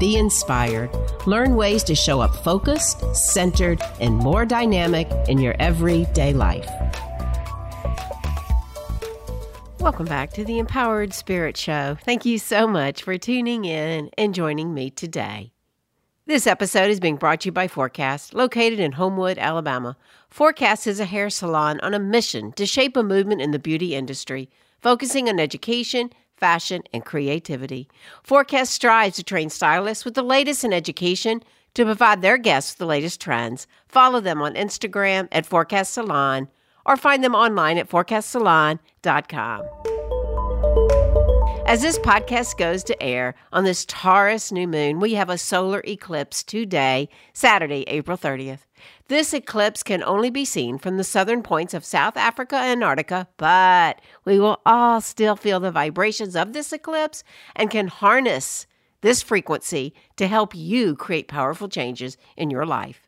be inspired, learn ways to show up focused, centered, and more dynamic in your everyday life. Welcome back to the Empowered Spirit Show. Thank you so much for tuning in and joining me today. This episode is being brought to you by Forecast, located in Homewood, Alabama. Forecast is a hair salon on a mission to shape a movement in the beauty industry, focusing on education, fashion, and creativity. Forecast strives to train stylists with the latest in education to provide their guests with the latest trends. Follow them on Instagram at Forecast Salon or find them online at forecastsalon.com. As this podcast goes to air on this Taurus new moon, we have a solar eclipse today, Saturday, April 30th. This eclipse can only be seen from the southern points of South Africa and Antarctica, but we will all still feel the vibrations of this eclipse and can harness this frequency to help you create powerful changes in your life.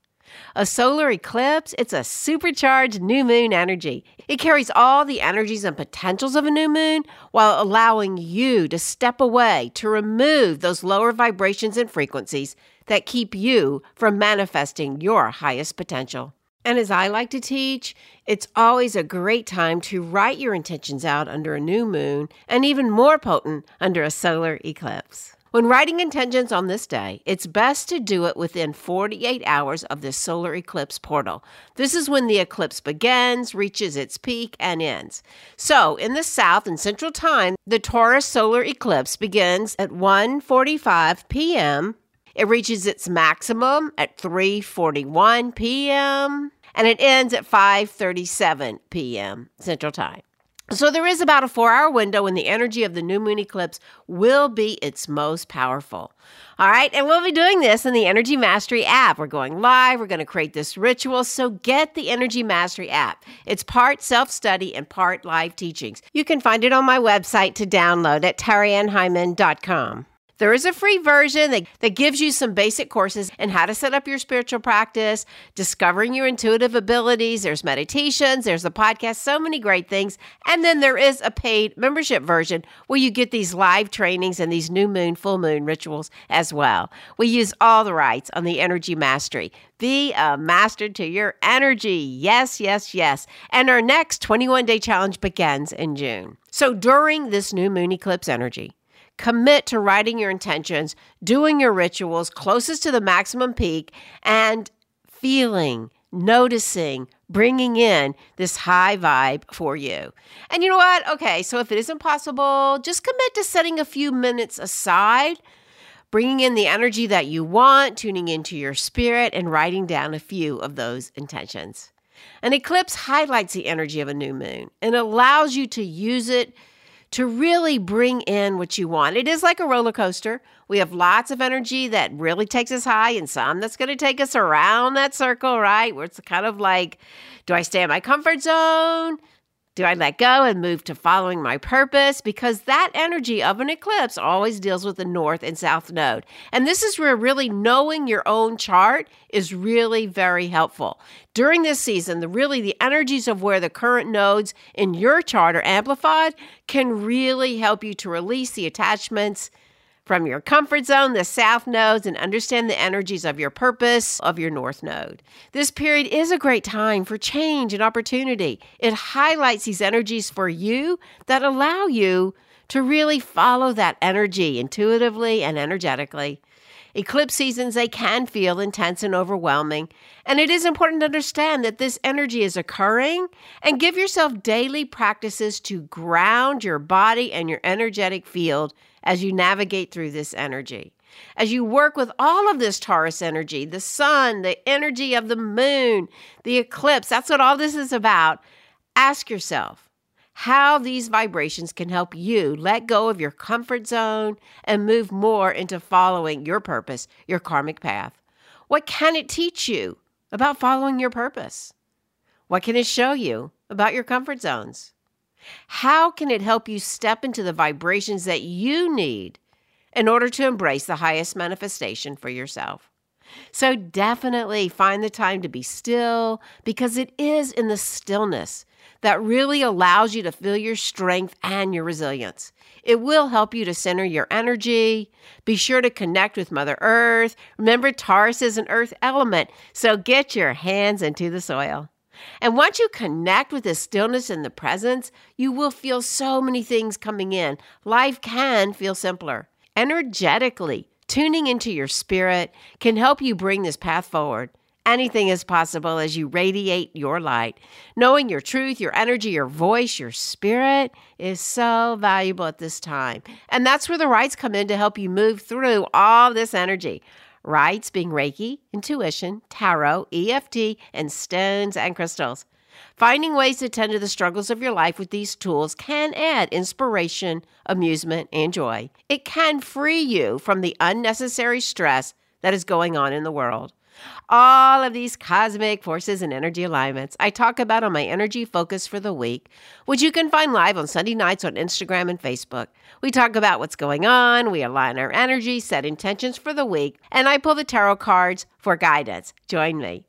A solar eclipse, it's a supercharged new moon energy. It carries all the energies and potentials of a new moon while allowing you to step away to remove those lower vibrations and frequencies that keep you from manifesting your highest potential. And as I like to teach, it's always a great time to write your intentions out under a new moon and even more potent under a solar eclipse. When writing intentions on this day, it's best to do it within 48 hours of the solar eclipse portal. This is when the eclipse begins, reaches its peak, and ends. So, in the South and Central Time, the Taurus solar eclipse begins at 1:45 p.m. It reaches its maximum at 3:41 p.m. and it ends at 5:37 p.m. Central Time. So there is about a 4-hour window when the energy of the new moon eclipse will be its most powerful. All right, and we'll be doing this in the Energy Mastery app. We're going live. We're going to create this ritual. So get the Energy Mastery app. It's part self-study and part live teachings. You can find it on my website to download at terriannheiman.com. There is a free version that gives you some basic courses in how to set up your spiritual practice, discovering your intuitive abilities. There's meditations, there's the podcast, so many great things. And then there is a paid membership version where you get these live trainings and these new moon, full moon rituals as well. We use all the rights on the Energy Mastery. Be a master to your energy. Yes, yes, yes. And our next 21-day challenge begins in June. So during this new moon eclipse energy, commit to writing your intentions, doing your rituals closest to the maximum peak, and feeling, noticing, bringing in this high vibe for you. And you know what? Okay, so if it isn't possible, just commit to setting a few minutes aside, bringing in the energy that you want, tuning into your spirit, and writing down a few of those intentions. An eclipse highlights the energy of a new moon and allows you to use it to really bring in what you want. It is like a roller coaster. We have lots of energy that really takes us high and some that's going to take us around that circle, right? Where it's kind of like, do I stay in my comfort zone? Do I let go and move to following my purpose? Because that energy of an eclipse always deals with the north and south node. And this is where really knowing your own chart is really very helpful. During this season, the energies of where the current nodes in your chart are amplified can really help you to release the attachments from your comfort zone, the south nodes, and understand the energies of your purpose, of your north node. This period is a great time for change and opportunity. It highlights these energies for you that allow you to really follow that energy intuitively and energetically. Eclipse seasons, they can feel intense and overwhelming. And it is important to understand that this energy is occurring and give yourself daily practices to ground your body and your energetic field as you navigate through this energy. As you work with all of this Taurus energy, the sun, the energy of the moon, the eclipse, that's what all this is about. Ask yourself how these vibrations can help you let go of your comfort zone and move more into following your purpose, your karmic path. What can it teach you about following your purpose? What can it show you about your comfort zones? How can it help you step into the vibrations that you need in order to embrace the highest manifestation for yourself? So definitely find the time to be still, because it is in the stillness that really allows you to feel your strength and your resilience. It will help you to center your energy. Be sure to connect with Mother Earth. Remember, Taurus is an earth element, so get your hands into the soil. And once you connect with the stillness and the presence, you will feel so many things coming in. Life can feel simpler. Energetically, tuning into your spirit can help you bring this path forward. Anything is possible as you radiate your light. Knowing your truth, your energy, your voice, your spirit is so valuable at this time. And that's where the rites come in to help you move through all this energy. Rites being Reiki, intuition, tarot, EFT, and stones and crystals. Finding ways to tend to the struggles of your life with these tools can add inspiration, amusement, and joy. It can free you from the unnecessary stress that is going on in the world. All of these cosmic forces and energy alignments I talk about on my Energy Focus for the Week, which you can find live on Sunday nights on Instagram and Facebook. We talk about what's going on, we align our energy, set intentions for the week, and I pull the tarot cards for guidance. Join me.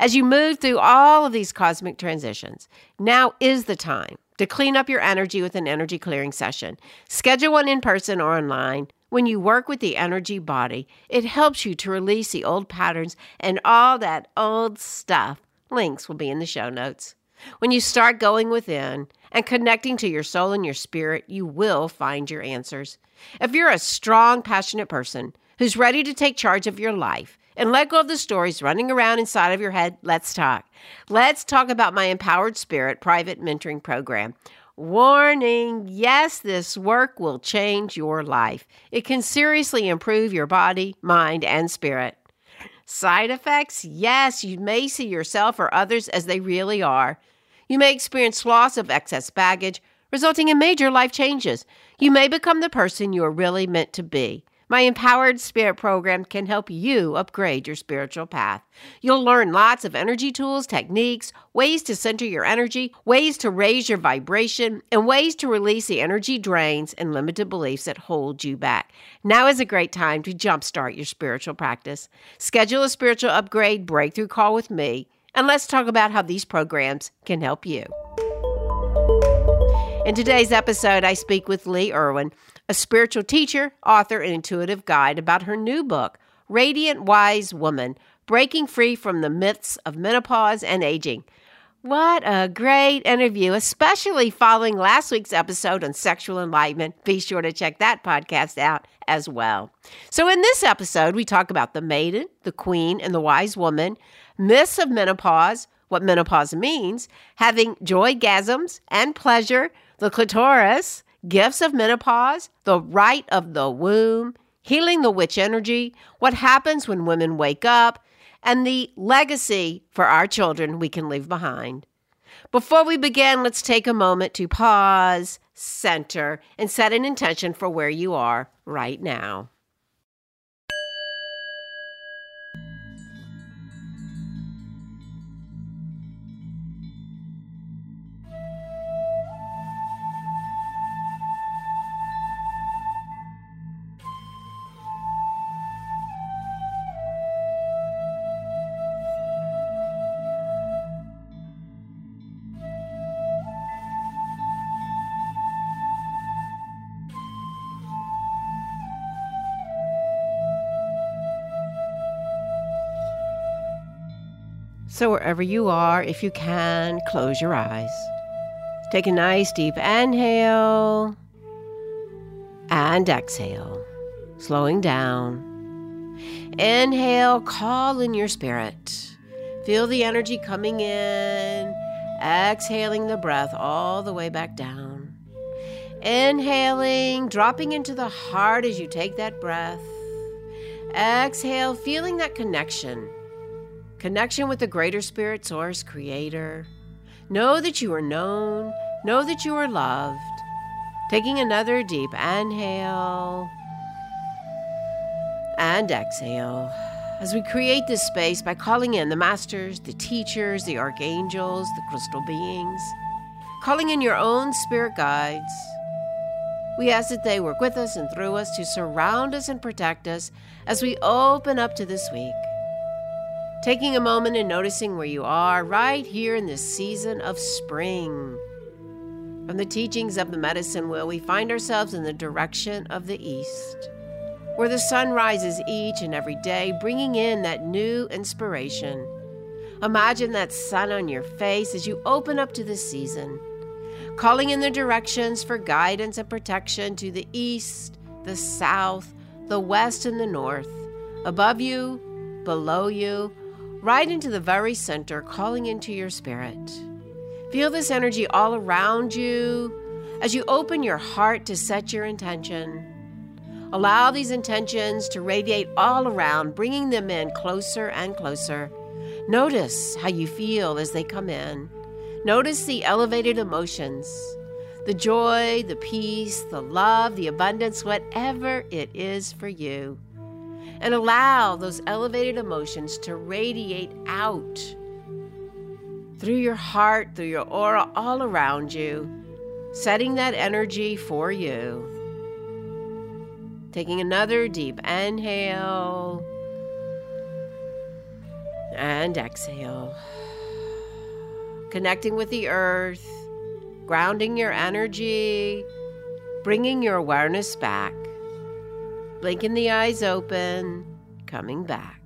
As you move through all of these cosmic transitions, now is the time to clean up your energy with an energy clearing session. Schedule one in person or online. When you work with the energy body, it helps you to release the old patterns and all that old stuff. Links will be in the show notes. When you start going within and connecting to your soul and your spirit, you will find your answers. If you're a strong, passionate person who's ready to take charge of your life and let go of the stories running around inside of your head, let's talk. Let's talk about my Empowered Spirit private mentoring program. Warning, yes, this work will change your life. It can seriously improve your body, mind, and spirit. Side effects, yes, you may see yourself or others as they really are. You may experience loss of excess baggage, resulting in major life changes. You may become the person you are really meant to be. My Empowered Spirit program can help you upgrade your spiritual path. You'll learn lots of energy tools, techniques, ways to center your energy, ways to raise your vibration, and ways to release the energy drains and limited beliefs that hold you back. Now is a great time to jumpstart your spiritual practice. Schedule a spiritual upgrade breakthrough call with me, and let's talk about how these programs can help you. In today's episode, I speak with Lee Irwin, a spiritual teacher, author, and intuitive guide, about her new book, Radiant Wise Woman: Breaking Free from the Myths of Menopause and Aging. What a great interview, especially following last week's episode on sexual enlightenment. Be sure to check that podcast out as well. So in this episode, we talk about the maiden, the queen, and the wise woman, myths of menopause, what menopause means, having joygasms and pleasure, the clitoris, gifts of menopause, the rite of the womb, healing the witch energy, what happens when women wake up, and the legacy for our children we can leave behind. Before we begin, let's take a moment to pause, center, and set an intention for where you are right now. So wherever you are, if you can, close your eyes. Take a nice deep inhale and exhale, slowing down. Inhale, call in your spirit. Feel the energy coming in, exhaling the breath all the way back down. Inhaling, dropping into the heart as you take that breath. Exhale, feeling that connection. Connection with the greater spirit, source, creator. Know that you are known. Know that you are loved. Taking another deep inhale and exhale. as we create this space by calling in the masters, the teachers, the archangels, the crystal beings, calling in your own spirit guides. We ask that they work with us and through us to surround us and protect us as we open up to this week. Taking a moment and noticing where you are right here in this season of spring. From the teachings of the medicine wheel, we find ourselves in the direction of the east, where the sun rises each and every day, bringing in that new inspiration. Imagine that sun on your face as you open up to this season, calling in the directions for guidance and protection to the east, the south, the west, and the north, above you, below you, right into the very center, calling into your spirit. Feel this energy all around you as you open your heart to set your intention. Allow these intentions to radiate all around, bringing them in closer and closer. Notice how you feel as they come in. Notice the elevated emotions, the joy, the peace, the love, the abundance, whatever it is for you. And allow those elevated emotions to radiate out through your heart, through your aura, all around you, setting that energy for you. Taking another deep inhale and exhale. Connecting with the earth, grounding your energy, bringing your awareness back, blinking the eyes open, coming back.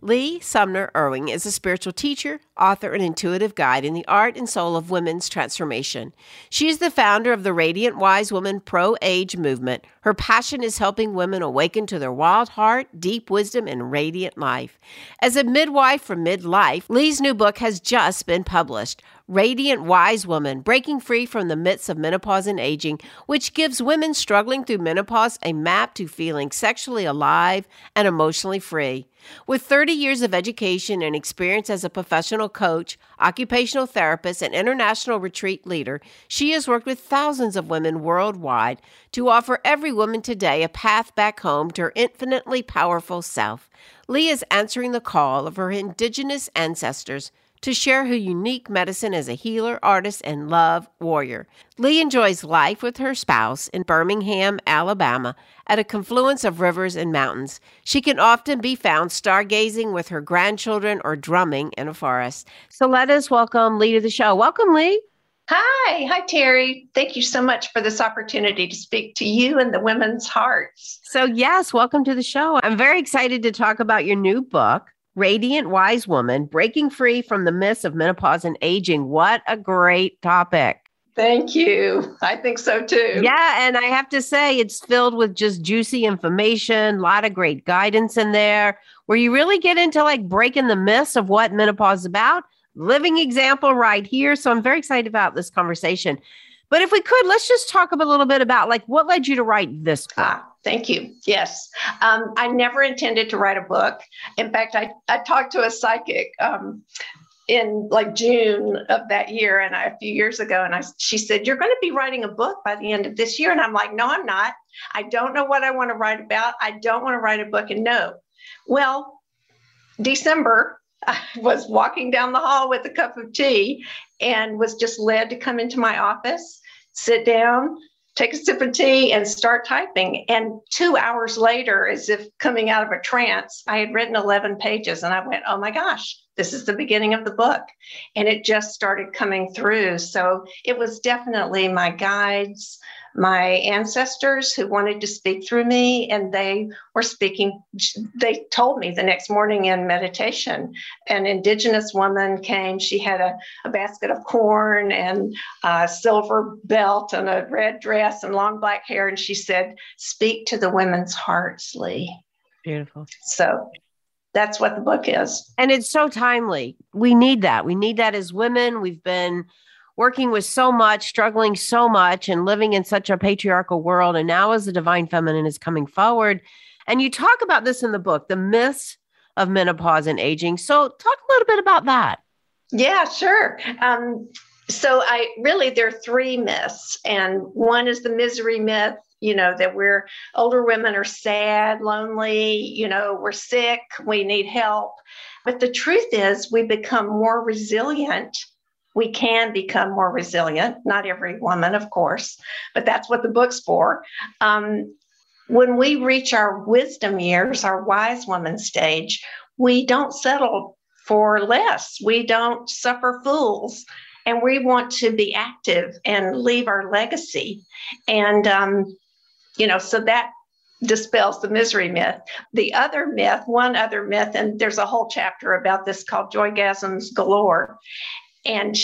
Lee Sumner Irwin is a spiritual teacher, author, and intuitive guide in the art and soul of women's transformation. She is the founder of the Radiant Wise Woman Pro-Age movement. Her passion is helping women awaken to their wild heart, deep wisdom, and radiant life. As a midwife from midlife, Lee's new book has just been published, Radiant Wise Woman: Breaking Free from the Myths of Menopause and Aging, which gives women struggling through menopause a map to feeling sexually alive and emotionally free. With 30 years of education and experience as a professional coach, occupational therapist, and international retreat leader, she has worked with thousands of women worldwide to offer every woman today a path back home to her infinitely powerful self. Lee is answering the call of her indigenous ancestors to share her unique medicine as a healer, artist, and love warrior. Lee enjoys life with her spouse in Birmingham, Alabama, at a confluence of rivers and mountains. She can often be found stargazing with her grandchildren or drumming in a forest. So let us welcome Lee to the show. Welcome, Lee. Hi. Hi, Terry. Thank you so much for this opportunity to speak to you and the women's hearts. So yes, welcome to the show. I'm very excited to talk about your new book, Radiant Wise Woman, Breaking Free from the Myths of Menopause and Aging. What a great topic. Thank you. I think so too. Yeah. And I have to say, it's filled with just juicy information, a lot of great guidance in there, where you really get into like breaking the myths of what menopause is about. Living example right here. So I'm very excited about this conversation. But if we could, let's just talk a little bit about like what led you to write this book. Thank you. Yes. I never intended to write a book. In fact, I talked to a psychic in like June of that year and a few years ago. And she said, you're going to be writing a book by the end of this year. And I'm like, no, I'm not. I don't know what I want to write about. I don't want to write a book. And no. Well, December, I was walking down the hall with a cup of tea and was just led to come into my office, sit down, take a sip of tea, and start typing. And 2 hours later, as if coming out of a trance, I had written 11 pages and I went, oh my gosh, This is the beginning of the book. And it just started coming through. So it was definitely my guides, my ancestors who wanted to speak through me, and they were speaking. They told me the next morning in meditation, an indigenous woman came. She had a basket of corn and a silver belt and a red dress and long black hair. And she said, "Speak to the women's hearts, Lee." Beautiful. So that's what the book is. And it's so timely. We need that. We need that as women. We've been working with so much, struggling so much, and living in such a patriarchal world. And now as the divine feminine is coming forward, and you talk about this in the book, the myths of menopause and aging. So talk a little bit about that. Yeah, sure. So there are three myths, and one is the misery myth, you know, that we're older women are sad, lonely, you know, we're sick, we need help. But the truth is we become more resilient. We can become more resilient, not every woman, of course, but that's what the book's for. When we reach our wisdom years, our wise woman stage, we don't settle for less. We don't suffer fools, and we want to be active and leave our legacy. And, so that dispels the misery myth. The other myth, one other myth, and there's a whole chapter about this called Joygasms Galore. And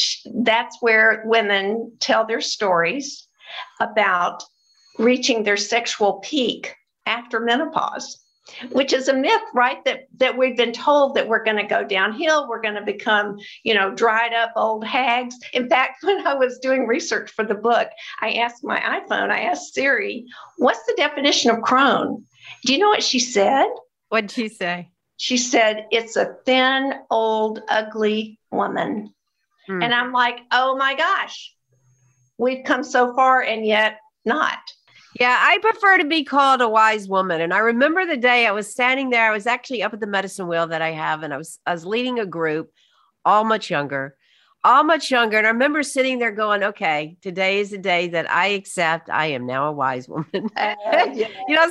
that's where women tell their stories about reaching their sexual peak after menopause, which is a myth, right? That we've been told that we're going to go downhill. We're going to become, dried up old hags. In fact, when I was doing research for the book, I asked Siri, what's the definition of crone? Do you know what she said? What'd she say? She said, it's a thin, old, ugly woman. And I'm like, oh my gosh, we've come so far and yet not. Yeah, I prefer to be called a wise woman. And I remember the day I was standing there, I was actually up at the medicine wheel that I have. And I was leading a group, all much younger. And I remember sitting there going, okay, today is the day that I accept I am now a wise woman. Yeah.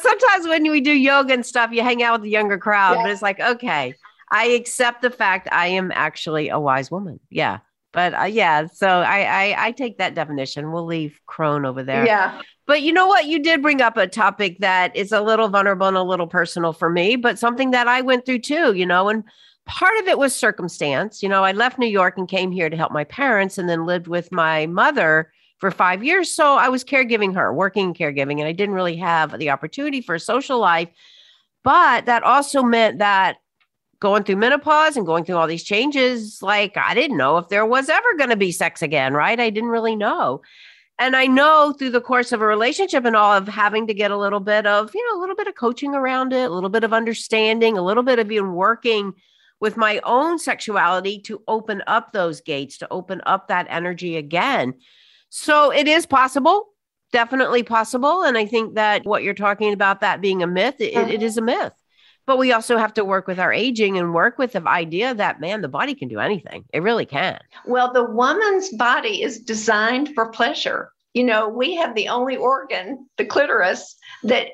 Sometimes when we do yoga and stuff, you hang out with the younger crowd, yeah. But it's like, okay, I accept the fact I am actually a wise woman. Yeah. But so I take that definition. We'll leave crone over there. Yeah. But you know what? You did bring up a topic that is a little vulnerable and a little personal for me, but something that I went through too, and part of it was circumstance. I left New York and came here to help my parents and then lived with my mother for 5 years. So I was caregiving her, working caregiving, and I didn't really have the opportunity for a social life. But that also meant that going through menopause and going through all these changes, like I didn't know if there was ever going to be sex again, right? I didn't really know. And I know through the course of a relationship and all of having to get a little bit of, a little bit of coaching around it, a little bit of understanding, a little bit of even working with my own sexuality to open up those gates, to open up that energy again. So it is possible, definitely possible. And I think that what you're talking about, that being a myth, it is a myth. But we also have to work with our aging and work with the idea that, man, the body can do anything. It really can. Well, the woman's body is designed for pleasure. We have the only organ, the clitoris, that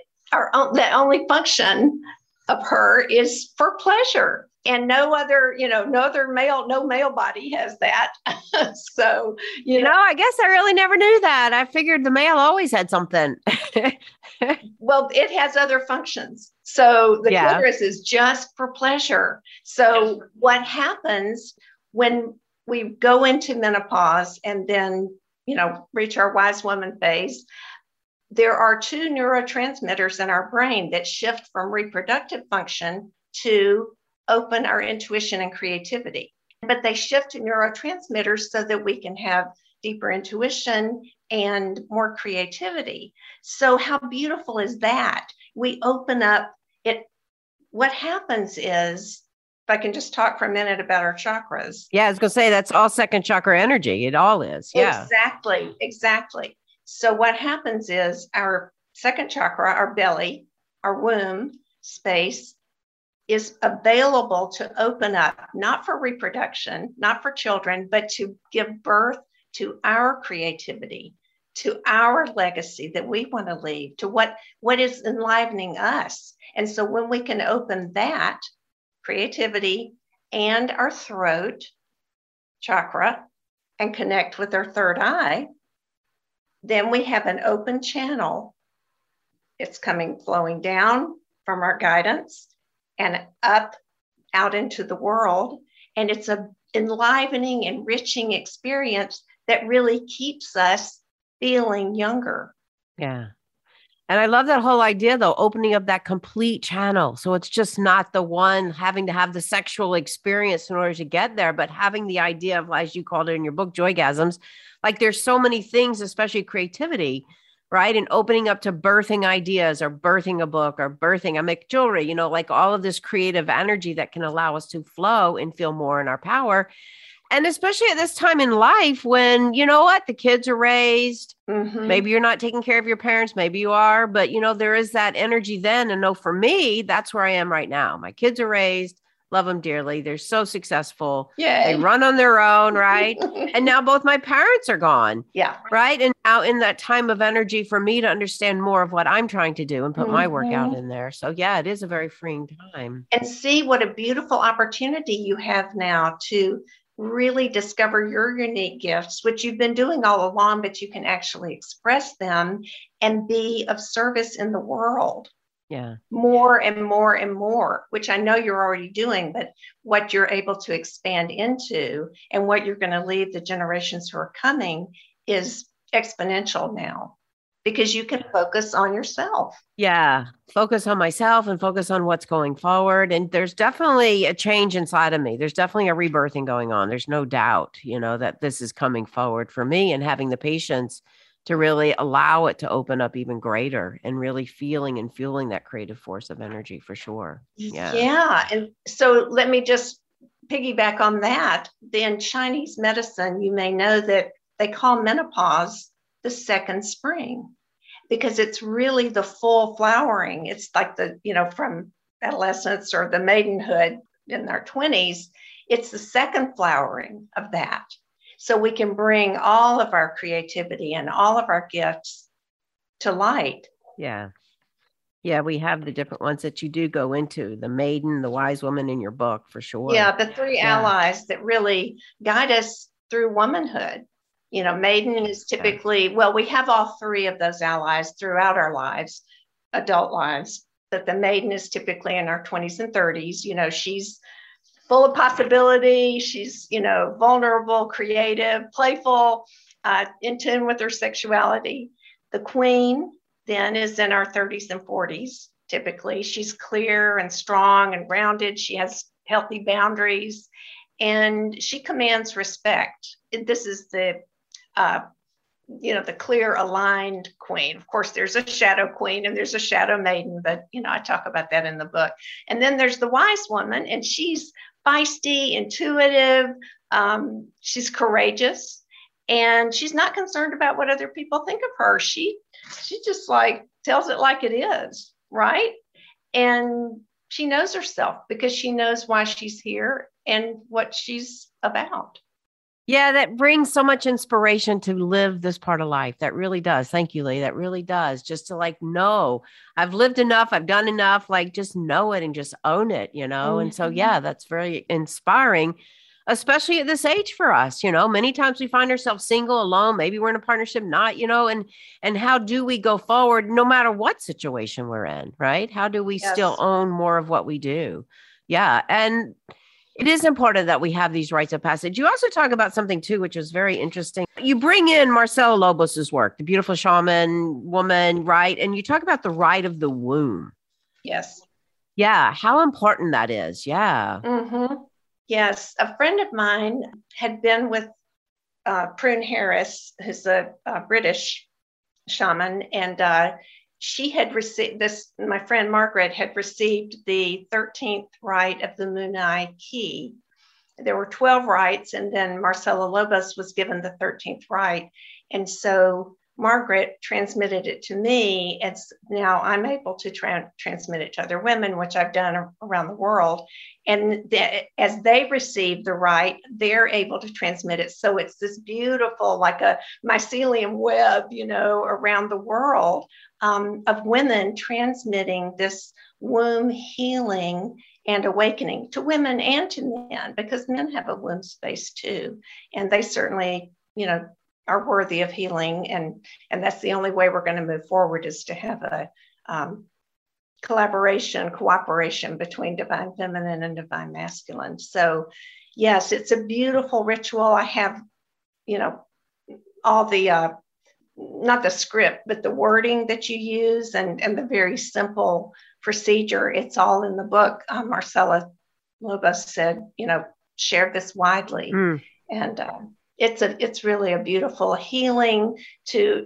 only function of her is for pleasure. And no male body has that. So, I guess I really never knew that. I figured the male always had something. Well, it has other functions. So the clitoris is just for pleasure. So what happens when we go into menopause and then, reach our wise woman phase, there are two neurotransmitters in our brain that shift from reproductive function to open our intuition and creativity. But they shift to neurotransmitters so that we can have deeper intuition and more creativity. So how beautiful is that? We open up it. What happens is, if I can just talk for a minute about our chakras. Yeah, I was going to say that's all second chakra energy. It all is. Yeah, exactly. So what happens is our second chakra, our belly, our womb space, is available to open up, not for reproduction, not for children, but to give birth to our creativity, to our legacy that we want to leave, to what is enlivening us. And so when we can open that creativity and our throat chakra and connect with our third eye, then we have an open channel. It's flowing down from our guidance and up out into the world. And it's an enlivening, enriching experience that really keeps us feeling younger. Yeah. And I love that whole idea, though, opening up that complete channel. So it's just not the one having to have the sexual experience in order to get there, but having the idea of, as you called it in your book, joygasms, like there's so many things, especially creativity, right? And opening up to birthing ideas or birthing a book or birthing, I make jewelry, you know, like all of this creative energy that can allow us to flow and feel more in our power. And especially at this time in life when, you know what, the kids are raised, maybe you're not taking care of your parents, maybe you are, but you know, there is that energy then. And no, for me, that's where I am right now. My kids are raised, love them dearly. They're so successful. Yay. They run on their own, right? And now both my parents are gone. Yeah. Right. And now in that time of energy for me to understand more of what I'm trying to do and put my work out in there. So yeah, it is a very freeing time. And see what a beautiful opportunity you have now to really discover your unique gifts, which you've been doing all along, but you can actually express them and be of service in the world. Yeah. More and more and more, which I know you're already doing, but what you're able to expand into and what you're going to leave the generations who are coming is exponential now. Because you can focus on yourself. Yeah. Focus on myself and focus on what's going forward. And there's definitely a change inside of me. There's definitely a rebirthing going on. There's no doubt, you know, that this is coming forward for me, and having the patience to really allow it to open up even greater and really feeling and fueling that creative force of energy for sure. Yeah. Yeah. And so let me just piggyback on that. In Chinese medicine, you may know that they call menopause the second spring, because it's really the full flowering. It's like the, you know, from adolescence or the maidenhood in our 20s, it's the second flowering of that. So we can bring all of our creativity and all of our gifts to light. Yeah. Yeah. We have the different ones that you do go into, the maiden, the wise woman in your book for sure. Yeah. The three allies that really guide us through womanhood. You know, maiden is typically, well, we have all three of those allies throughout our lives, adult lives, but the maiden is typically in our 20s and 30s. You know, she's full of possibility. She's, you know, vulnerable, creative, playful, in tune with her sexuality. The queen then is in our 30s and 40s. Typically, she's clear and strong and grounded. She has healthy boundaries and she commands respect. This is the you know, the clear aligned queen. Of course, there's a shadow queen and there's a shadow maiden, but, you know, I talk about that in the book. And then there's the wise woman, and she's feisty, intuitive. She's courageous, and she's not concerned about what other people think of her. She just like tells it like it is, right? And she knows herself because she knows why she's here and what she's about. Yeah, that brings so much inspiration to live this part of life. That really does. Thank you, Lee. That really does. Just to like, know I've lived enough. I've done enough. Like just know it and just own it, you know? And so, yeah, that's very inspiring, especially at this age for us. You know, many times we find ourselves single, alone, maybe we're in a partnership, not, you know, and how do we go forward no matter what situation we're in, right? How do we still own more of what we do? Yeah. And it is important that we have these rites of passage. You also talk about something too, which is very interesting. You bring in Marcella Lobos's work, the beautiful shaman woman, right? And you talk about the rite of the womb. Yes. Yeah. How important that is. Yeah. Mm-hmm. Yes. A friend of mine had been with Prune Harris, who's a British shaman. And she had received this, my friend Margaret had received the 13th rite of the Munai Key. There were 12 rites, and then Marcella Lobos was given the 13th rite. And so Margaret transmitted it to me, and now I'm able to transmit it to other women, which I've done around the world. And as they receive the rite, they're able to transmit it. So it's this beautiful, like a mycelium web, you know, around the world of women transmitting this womb healing and awakening to women and to men, because men have a wound space too. And they certainly, you know, are worthy of healing. And that's the only way we're going to move forward, is to have a collaboration, cooperation between divine feminine and divine masculine. So yes, it's a beautiful ritual. I have, you know, all the, not the script, but the wording that you use and the very simple procedure. It's all in the book. Marcella Lobos said, you know, share this widely. Mm. And it's really a beautiful healing to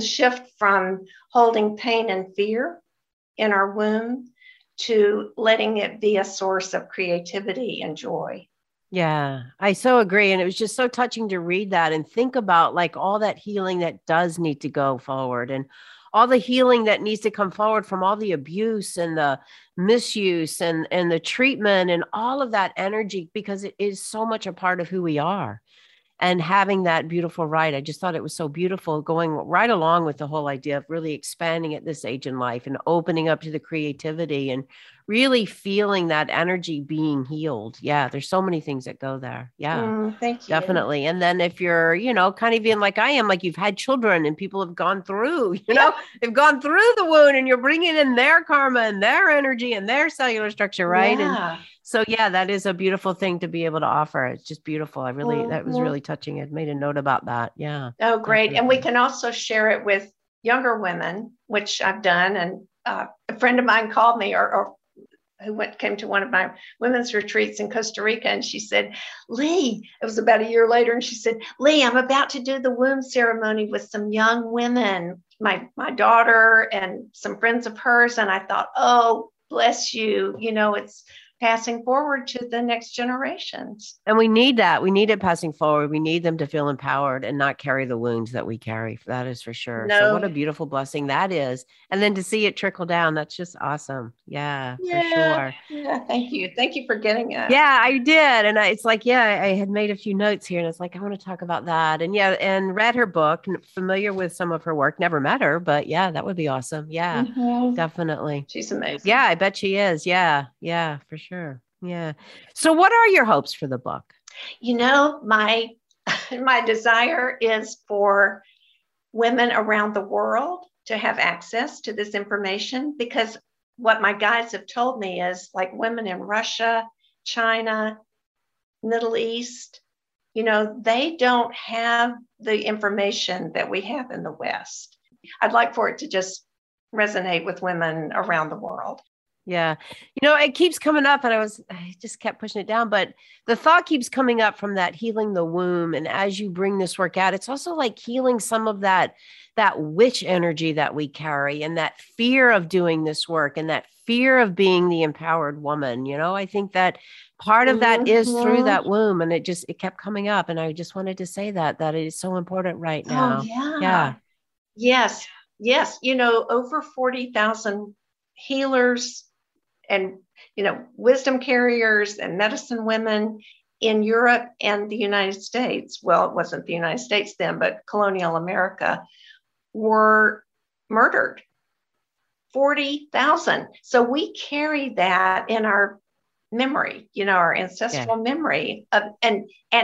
shift from holding pain and fear in our womb to letting it be a source of creativity and joy. Yeah, I so agree. And it was just so touching to read that and think about like all that healing that does need to go forward, and all the healing that needs to come forward from all the abuse and the misuse and the treatment and all of that energy, because it is so much a part of who we are. And having that beautiful ride, I just thought it was so beautiful, going right along with the whole idea of really expanding at this age in life and opening up to the creativity and really feeling that energy being healed. Yeah, there's so many things that go there. Yeah, thank you. Definitely. And then if you're, you know, kind of being like I am, like you've had children and people have gone through, you know, they've gone through the wound, and you're bringing in their karma and their energy and their cellular structure, right? Yeah. And so, yeah, that is a beautiful thing to be able to offer. It's just beautiful. I really, that was really touching. I made a note about that. Yeah. Oh, great. Definitely. And we can also share it with younger women, which I've done. And a friend of mine called me or who came to one of my women's retreats in Costa Rica. And she said, Lee, it was about a year later. And she said, Lee, I'm about to do the womb ceremony with some young women, my daughter and some friends of hers. And I thought, oh, bless you. You know, it's passing forward to the next generations. And we need that. We need it passing forward. We need them to feel empowered and not carry the wounds that we carry. That is for sure. No. So what a beautiful blessing that is. And then to see it trickle down, that's just awesome. Yeah, for sure. Yeah, thank you. Thank you for getting it. Yeah, I did. And it's like, I had made a few notes here and it's like, I want to talk about that. And and read her book, and familiar with some of her work, never met her, but yeah, that would be awesome. Yeah, definitely. She's amazing. Yeah, I bet she is. Yeah, for sure. Sure. Yeah. So what are your hopes for the book? You know, my desire is for women around the world to have access to this information, because what my guides have told me is like women in Russia, China, Middle East, you know, they don't have the information that we have in the West. I'd like for it to just resonate with women around the world. Yeah. You know, it keeps coming up, and I just kept pushing it down, but the thought keeps coming up from that healing the womb. And as you bring this work out, it's also like healing some of that witch energy that we carry, and that fear of doing this work, and that fear of being the empowered woman. You know, I think that part of that is through that womb, and it kept coming up. And I just wanted to say that it is so important right now. Oh, yeah. Yeah. Yes. Yes. You know, over 40,000 healers, and, you know, wisdom carriers and medicine women in Europe and the United States. Well, it wasn't the United States then, but colonial America, were murdered. 40,000. So we carry that in our memory, you know, our ancestral memory of, and I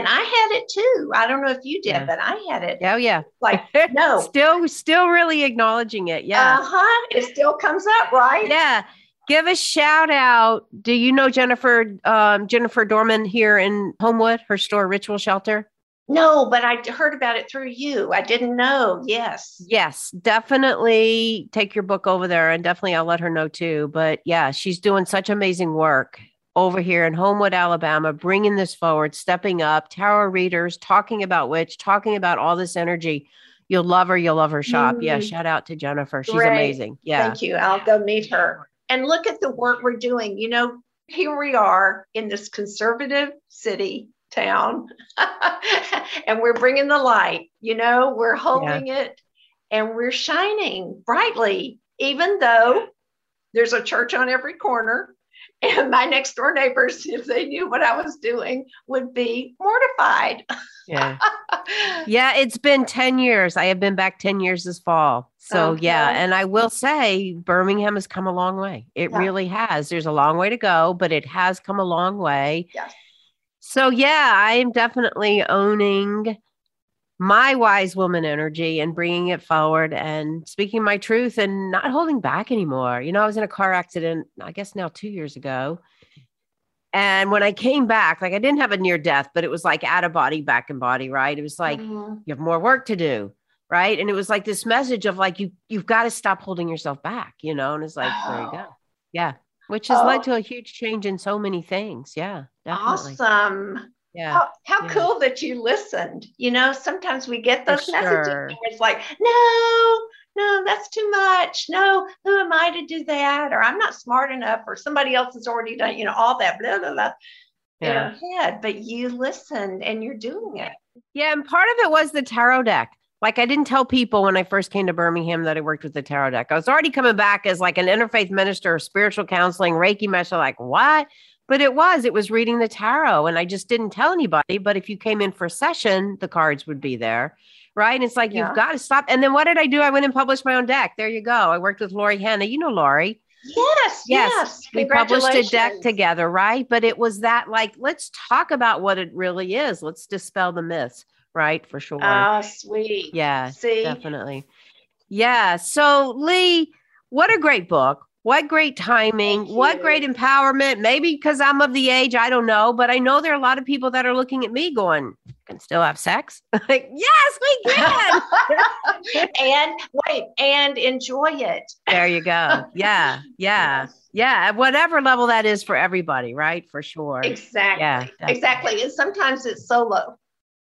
had it too. I don't know if you did, but I had it. Oh yeah. Like, no, still really acknowledging it. Yeah. It still comes up, right? Yeah. Give a shout out. Do you know Jennifer Dorman here in Homewood, her store Ritual Shelter? No, but I heard about it through you. I didn't know. Yes. Yes, definitely take your book over there, and definitely I'll let her know too. But yeah, she's doing such amazing work over here in Homewood, Alabama, bringing this forward, stepping up, tarot readers, talking about witch, talking about all this energy. You'll love her shop. Mm-hmm. Yeah. Shout out to Jennifer. She's amazing. Yeah. Thank you. I'll go meet her. And look at the work we're doing. You know, here we are in this conservative town, and we're bringing the light, you know, we're holding it, and we're shining brightly, even though there's a church on every corner And my next door neighbors, if they knew what I was doing, would be mortified. Yeah. Yeah. It's been 10 years. I have been back 10 years this fall. So okay. Yeah. And I will say Birmingham has come a long way. It really has. There's a long way to go, but it has come a long way. Yes. So yeah, I am definitely owning my wise woman energy and bringing it forward and speaking my truth and not holding back anymore. You know, I was in a car accident, I guess now 2 years ago. And when I came back, like I didn't have a near death, but it was like out of body, back in body, right? It was like, you have more work to do, right? And it was like this message of like, you've got to stop holding yourself back, you know? And it's like, there you go. Yeah. Which has led to a huge change in so many things. Yeah. Definitely. Awesome. Yeah. How cool that you listened. You know, sometimes we get those messages and it's like, no, that's too much. No, who am I to do that? Or I'm not smart enough, or somebody else has already done, you know, all that blah, blah, blah in your head, but you listened and you're doing it. Yeah. And part of it was the tarot deck. Like I didn't tell people when I first came to Birmingham that I worked with the tarot deck. I was already coming back as like an interfaith minister of spiritual counseling, Reiki master, like what? But it was reading the tarot, and I just didn't tell anybody. But if you came in for a session, the cards would be there, right? And it's like, you've got to stop. And then what did I do? I went and published my own deck. There you go. I worked with Lori Hanna. You know, Lori. Yes. We published a deck together, right? But it was that like, let's talk about what it really is. Let's dispel the myths, right? For sure. Oh, sweet. Yeah, see? Definitely. Yeah. So Lee, what a great book. What great timing, what great empowerment, maybe because I'm of the age, I don't know, but I know there are a lot of people that are looking at me going, you can still have sex? Like, yes, we can. and enjoy it. There you go. Yeah. Yeah. Yeah. At whatever level that is for everybody, right? For sure. Exactly. Yeah, exactly. And sometimes it's solo.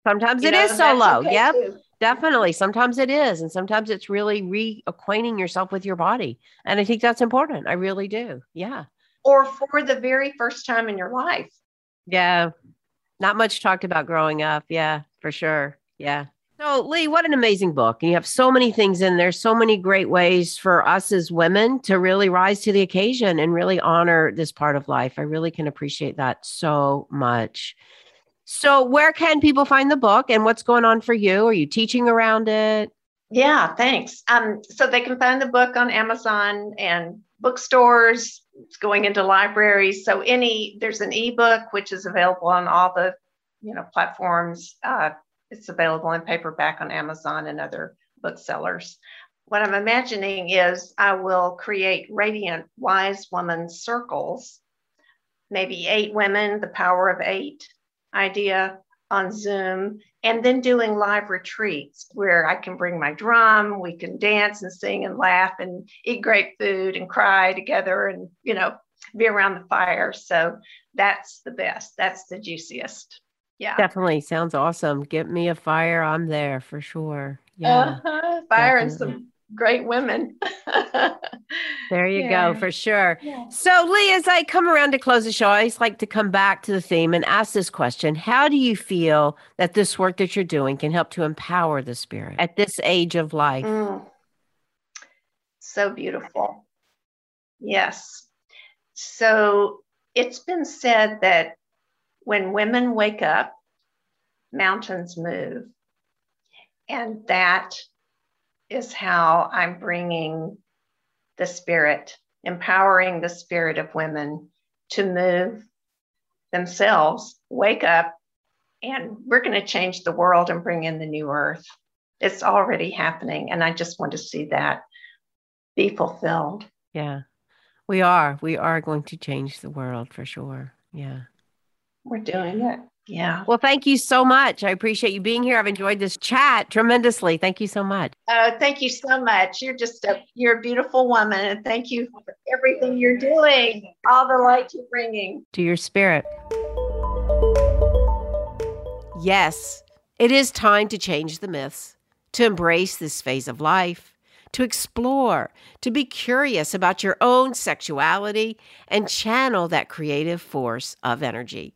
Sometimes it is solo. Okay, yep. Too. Definitely. Sometimes it is. And sometimes it's really reacquainting yourself with your body. And I think that's important. I really do. Yeah. Or for the very first time in your life. Yeah. Not much talked about growing up. Yeah, for sure. Yeah. So Lee, what an amazing book. And you have so many things in there, so many great ways for us as women to really rise to the occasion and really honor this part of life. I really can appreciate that so much. So where can people find the book and what's going on for you? Are you teaching around it? Yeah, thanks. So they can find the book on Amazon and bookstores. It's going into libraries. So there's an ebook, which is available on all the, platforms. It's available in paperback on Amazon and other booksellers. What I'm imagining is I will create Radiant Wise Woman circles, maybe 8 women, the power of 8. Idea on Zoom, and then doing live retreats where I can bring my drum, we can dance and sing and laugh and eat great food and cry together and, be around the fire. So that's the best. That's the juiciest. Yeah. Definitely. Sounds awesome. Get me a fire. I'm there for sure. Yeah. Fire and some great women. There you go, for sure. Yeah. So Lee, as I come around to close the show, I always like to come back to the theme and ask this question. How do you feel that this work that you're doing can help to empower the spirit at this age of life? So beautiful. Yes. So it's been said that when women wake up, mountains move. And that is how I'm bringing the spirit, empowering the spirit of women to move themselves, wake up, and we're going to change the world and bring in the new earth. It's already happening. And I just want to see that be fulfilled. Yeah, we are going to change the world for sure. Yeah. We're doing it. Yeah. Well, thank you so much. I appreciate you being here. I've enjoyed this chat tremendously. Thank you so much. Thank you so much. You're a beautiful woman. And thank you for everything you're doing, all the light you're bringing to your spirit. Yes, it is time to change the myths, to embrace this phase of life, to explore, to be curious about your own sexuality and channel that creative force of energy.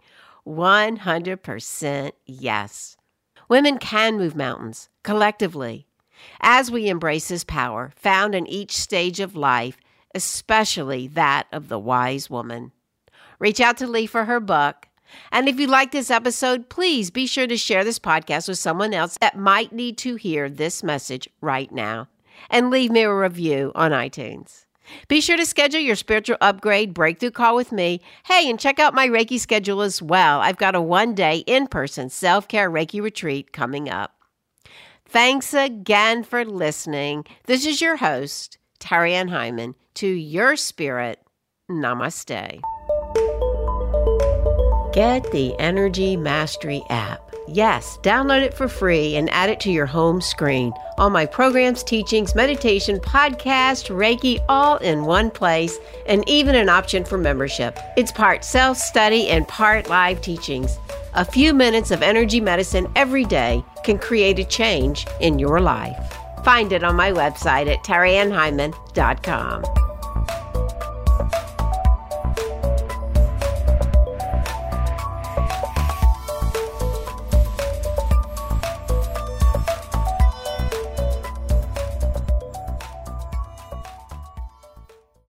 100% yes. Women can move mountains collectively as we embrace this power found in each stage of life, especially that of the wise woman. Reach out to Lee for her book. And if you like this episode, please be sure to share this podcast with someone else that might need to hear this message right now. And leave me a review on iTunes. Be sure to schedule your spiritual upgrade breakthrough call with me. Hey, and check out my Reiki schedule as well. I've got a one-day in-person self-care Reiki retreat coming up. Thanks again for listening. This is your host, Terri Ann Heiman. To your spirit, namaste. Get the Energy Mastery app. Yes, download it for free and add it to your home screen. All my programs, teachings, meditation, podcast, Reiki, all in one place, and even an option for membership. It's part self-study and part live teachings. A few minutes of energy medicine every day can create a change in your life. Find it on my website at terriannheiman.com.